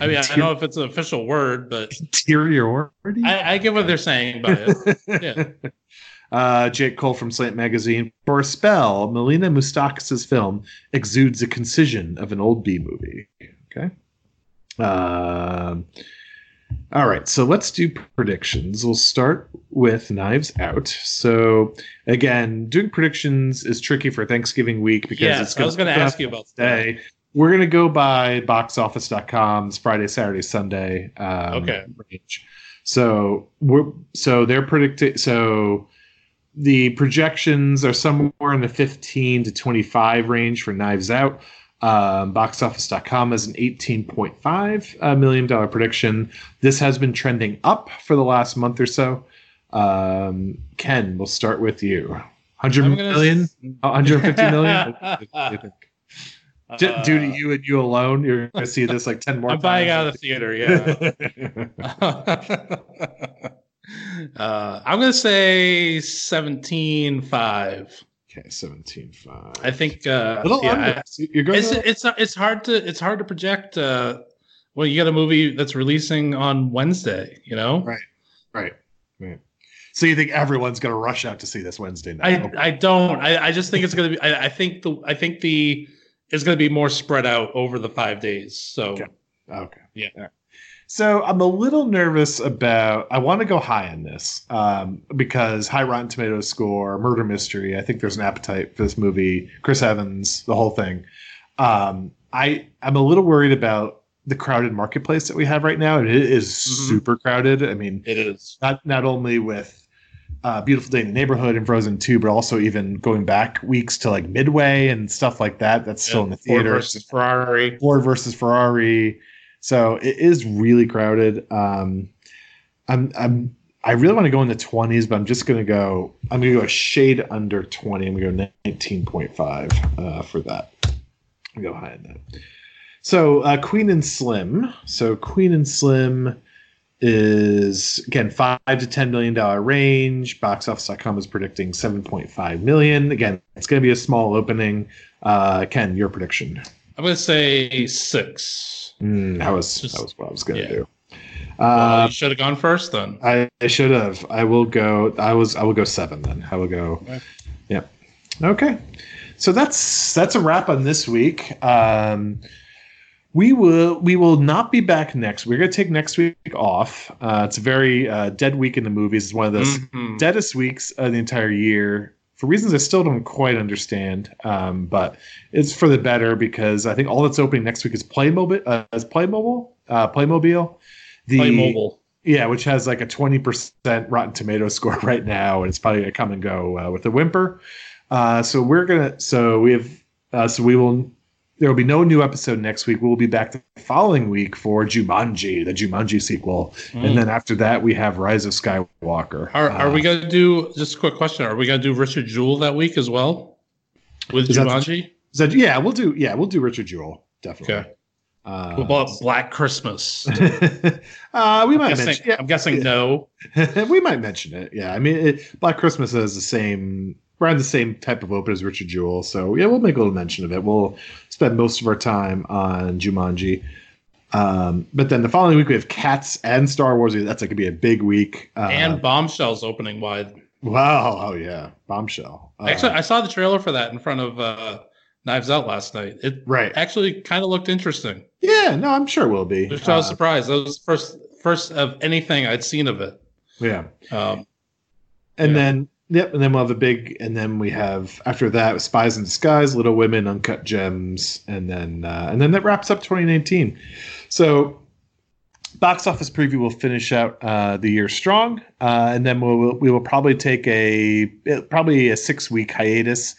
I mean, Inter- I know if it's an official word, but... Interiority? I, I get what they're saying by it. Yeah. Uh, Jake Cole from Slant Magazine. For a spell, Melina Moustakis' film exudes the concision of an old B movie. Okay. Uh, all right, so let's do predictions. We'll start with Knives Out. So, again, doing predictions is tricky for Thanksgiving week because yeah, it's going to I was going to ask you about today. That. We're going to go by box office dot com's Friday, Saturday, Sunday. Um, okay. Range. So we're so they're predicting so. The projections are somewhere in the fifteen to twenty-five range for Knives Out. Um, box office dot com has an eighteen point five million dollars prediction. This has been trending up for the last month or so. Um, Ken, we'll start with you. one hundred million dollars? S- one hundred fifty million dollars? What do you think? Uh, Due to you and you alone, you're going to see this like ten more I'm times. I'm buying out of the theater, yeah. Uh, I'm going to say seventeen five. Okay, seventeen five. I think uh, yeah, I, You're going it's, to... it's it's hard to it's hard to project. Uh, well, you got a movie that's releasing on Wednesday, you know? Right, right, right. So you think everyone's going to rush out to see this Wednesday night? I, okay. I don't. I, I just think it's going to be. I, I think the I think the it's going to be more spread out over the five days. So okay, okay. yeah. All right. So I'm a little nervous about, I want to go high on this um, because high Rotten Tomatoes score, murder mystery, I think there's an appetite for this movie, Chris Evans, the whole thing. Um, I, I'm a little worried about the crowded marketplace that we have right now. And it is super crowded. I mean, it is not, not only with uh, Beautiful Day in the Neighborhood and Frozen two, but also even going back weeks to like Midway and stuff like that. That's still yeah, in the theater. Ford versus Ferrari. Ford versus Ferrari. So it is really crowded. Um, I'm I'm I really want to go in the twenties, but I'm just going to go. I'm going to go a shade under twenty. I'm going to go nineteen point five uh, for that. I'm going to go high in that. So uh, Queen and Slim. So Queen and Slim is again five to ten million dollar range. Box Office dot com is predicting seven point five million. Again, it's going to be a small opening. Uh, Ken, your prediction? I'm going to say six. Mm, that was Just, that was what I was going to yeah. do. Uh, well, you should have gone first then. I, I should have. I will go. I was. I will go seven then. I will go. Okay. Yep. Okay. So that's that's a wrap on this week. Um, we will we will not be back next. We're going to take next week off. Uh, it's a very uh, dead week in the movies. It's one of those mm-hmm. deadest weeks of the entire year for reasons I still don't quite understand. Um, but it's for the better because I think all that's opening next week is Playmobil. Uh, is Playmobil? Uh, Playmobil. The, Playmobil. Yeah, which has like a twenty percent Rotten Tomatoes score right now, and it's probably going to come and go uh, with a whimper. Uh, so we're going to, so we have, uh, so we will, there will be no new episode next week. We'll be back the following week for Jumanji, the Jumanji sequel. Mm. And then after that, we have Rise of Skywalker. Are, are uh, we going to do, just a quick question, are we going to do Richard Jewell that week as well? With is Jumanji? That, is that, yeah, we'll do, yeah, we'll do Richard Jewell, definitely. Okay. Uh, what about Black Christmas? uh, we might. I'm guessing, mention, yeah, I'm guessing yeah. no. We might mention it. Yeah, I mean, it, Black Christmas is the same, around the same type of open as Richard Jewell. So yeah, we'll make a little mention of it. We'll spend most of our time on Jumanji, um, but then the following week we have Cats and Star Wars. That's like gonna be a big week. Uh, and Bombshell's opening wide. Wow! Oh yeah, Bombshell. Uh, Actually, I saw the trailer for that in front of uh, Knives Out last night. It right. actually kind of looked interesting. Yeah, no, I'm sure it will be. Which I was uh, surprised. That was the first first of anything I'd seen of it. Yeah. Um, and yeah. then yep, and then we'll have a big and then we have after that Spies in Disguise, Little Women, Uncut Gems, and then uh, and then that wraps up twenty nineteen. So Box Office Preview will finish out uh, the year strong, uh, and then we'll we will probably take a probably a six week hiatus.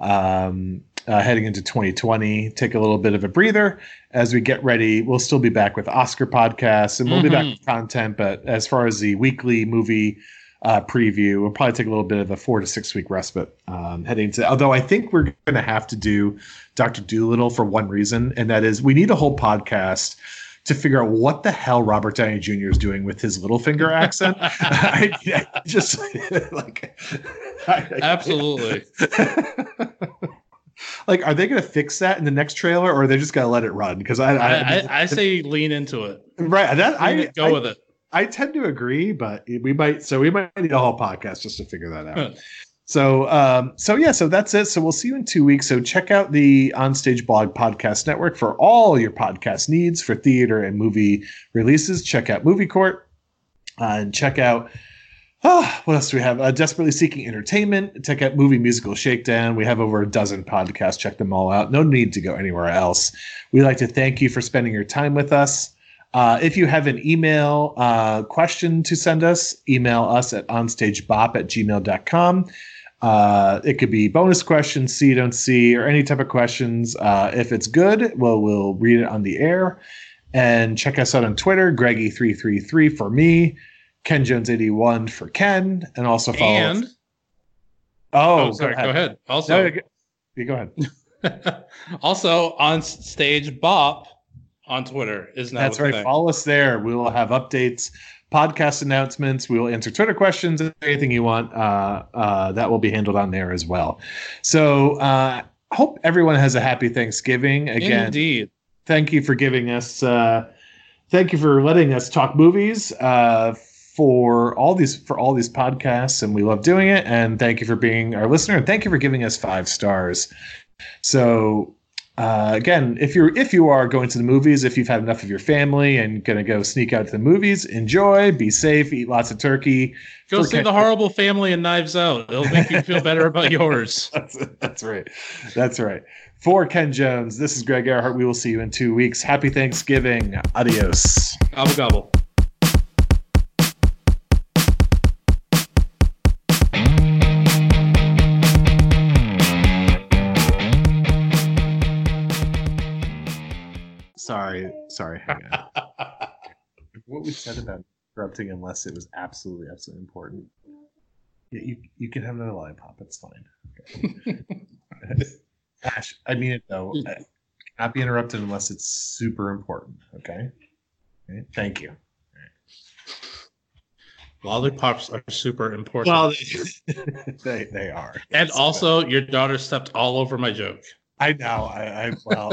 Um Uh, heading into twenty twenty, take a little bit of a breather as we get ready. We'll still be back with Oscar podcasts, and we'll mm-hmm. be back with content. But as far as the weekly movie uh, preview, we'll probably take a little bit of a four to six week respite um, heading to. Although I think we're going to have to do Doctor Dolittle for one reason, and that is we need a whole podcast to figure out what the hell Robert Downey Junior is doing with his little finger accent. I, I just like I, I, absolutely. Like, are they going to fix that in the next trailer, or are they just going to let it run? Because I I, I, I say lean into it. Right. That, I go I, with it. I tend to agree, but we might. So we might need a whole podcast just to figure that out. Huh. So um, so yeah. So that's it. So we'll see you in two weeks. So check out the Onstage Blog Podcast Network for all your podcast needs for theater and movie releases. Check out Movie Court uh, and check out. Oh, what else do we have? Uh, Desperately Seeking Entertainment. Check out Movie Musical Shakedown. We have over a dozen podcasts. Check them all out. No need to go anywhere else. We'd like to thank you for spending your time with us. Uh, if you have an email uh, question to send us, email us at onstagebop at gmail dot com. Uh, it could be bonus questions, see, don't see, or any type of questions. Uh, if it's good, well, we'll read it on the air. And check us out on Twitter, Greggy three three three for me. Ken Jones eighty-one for Ken, and also follow. And, oh, oh, sorry. Go ahead. Go ahead. Also, no, go, go ahead. Also, on stage Bop on Twitter is now. That's right. Thing. Follow us there. We will have updates, podcast announcements. We will answer Twitter questions, anything you want. Uh, uh, that will be handled on there as well. So, uh, hope everyone has a happy Thanksgiving again. Indeed. Thank you for giving us. Uh, thank you for letting us talk movies. Uh, for all these for all these podcasts, and we love doing it, and thank you for being our listener, and thank you for giving us five stars. So uh, again, if you're if you are going to the movies, if you've had enough of your family and gonna go sneak out to the movies, enjoy, be safe, eat lots of turkey. Go for see Ken- the horrible family in Knives Out. It'll make you feel better about yours. That's, that's right. That's right. For Ken Jones, this is Greg Earhart. We will see you in two weeks. Happy Thanksgiving. Adios. Gobble gobble. Sorry, sorry. Hang on. What we said about interrupting, unless it was absolutely, absolutely important. Yeah, you you can have another lollipop. It's fine. Okay. Ash, I mean it though. I cannot be interrupted unless it's super important. Okay. Okay. Thank you. Lollipops are super important. Well, they they are. And it's also, bad. Your daughter stepped all over my joke. I know. I, I well,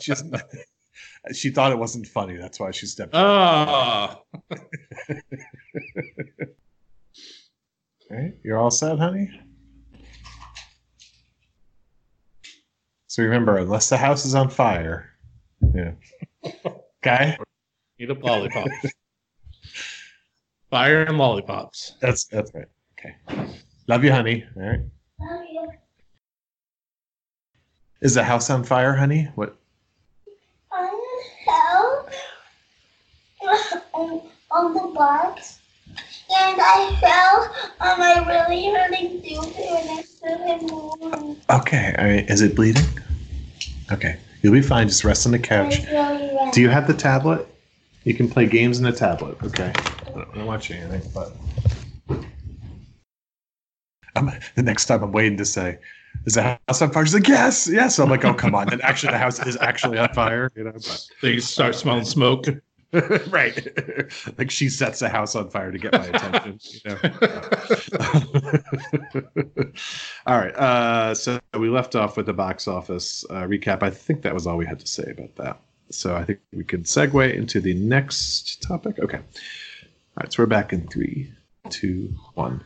she's, she thought it wasn't funny. That's why she stepped. Oh. Okay, you're all set, honey. So remember, unless the house is on fire, yeah. Okay. Need a lollipop. Fire and lollipops. That's that's right. Okay. Love you, honey. All right. Love you. Is the house on fire, honey? What? On the house. On, on the box. And I fell on my really hurting duvet when I stood in the room. Okay. All right. Is it bleeding? Okay. You'll be fine. Just rest on the couch. Really Do you have the tablet? You can play games on the tablet. Okay. I don't, I don't watch anything, but I'm, the next time I'm waiting to say, "Is the house on fire?" She's like, "Yes, yes." I'm like, "Oh, come on!" And actually, the house is actually on fire. You know, but they start smelling smoke, right? Like she sets the house on fire to get my attention. You know? All right. Uh, so we left off with the box office uh, recap. I think that was all we had to say about that. So I think we can segue into the next topic. Okay. All right, so we're back in three, two, one.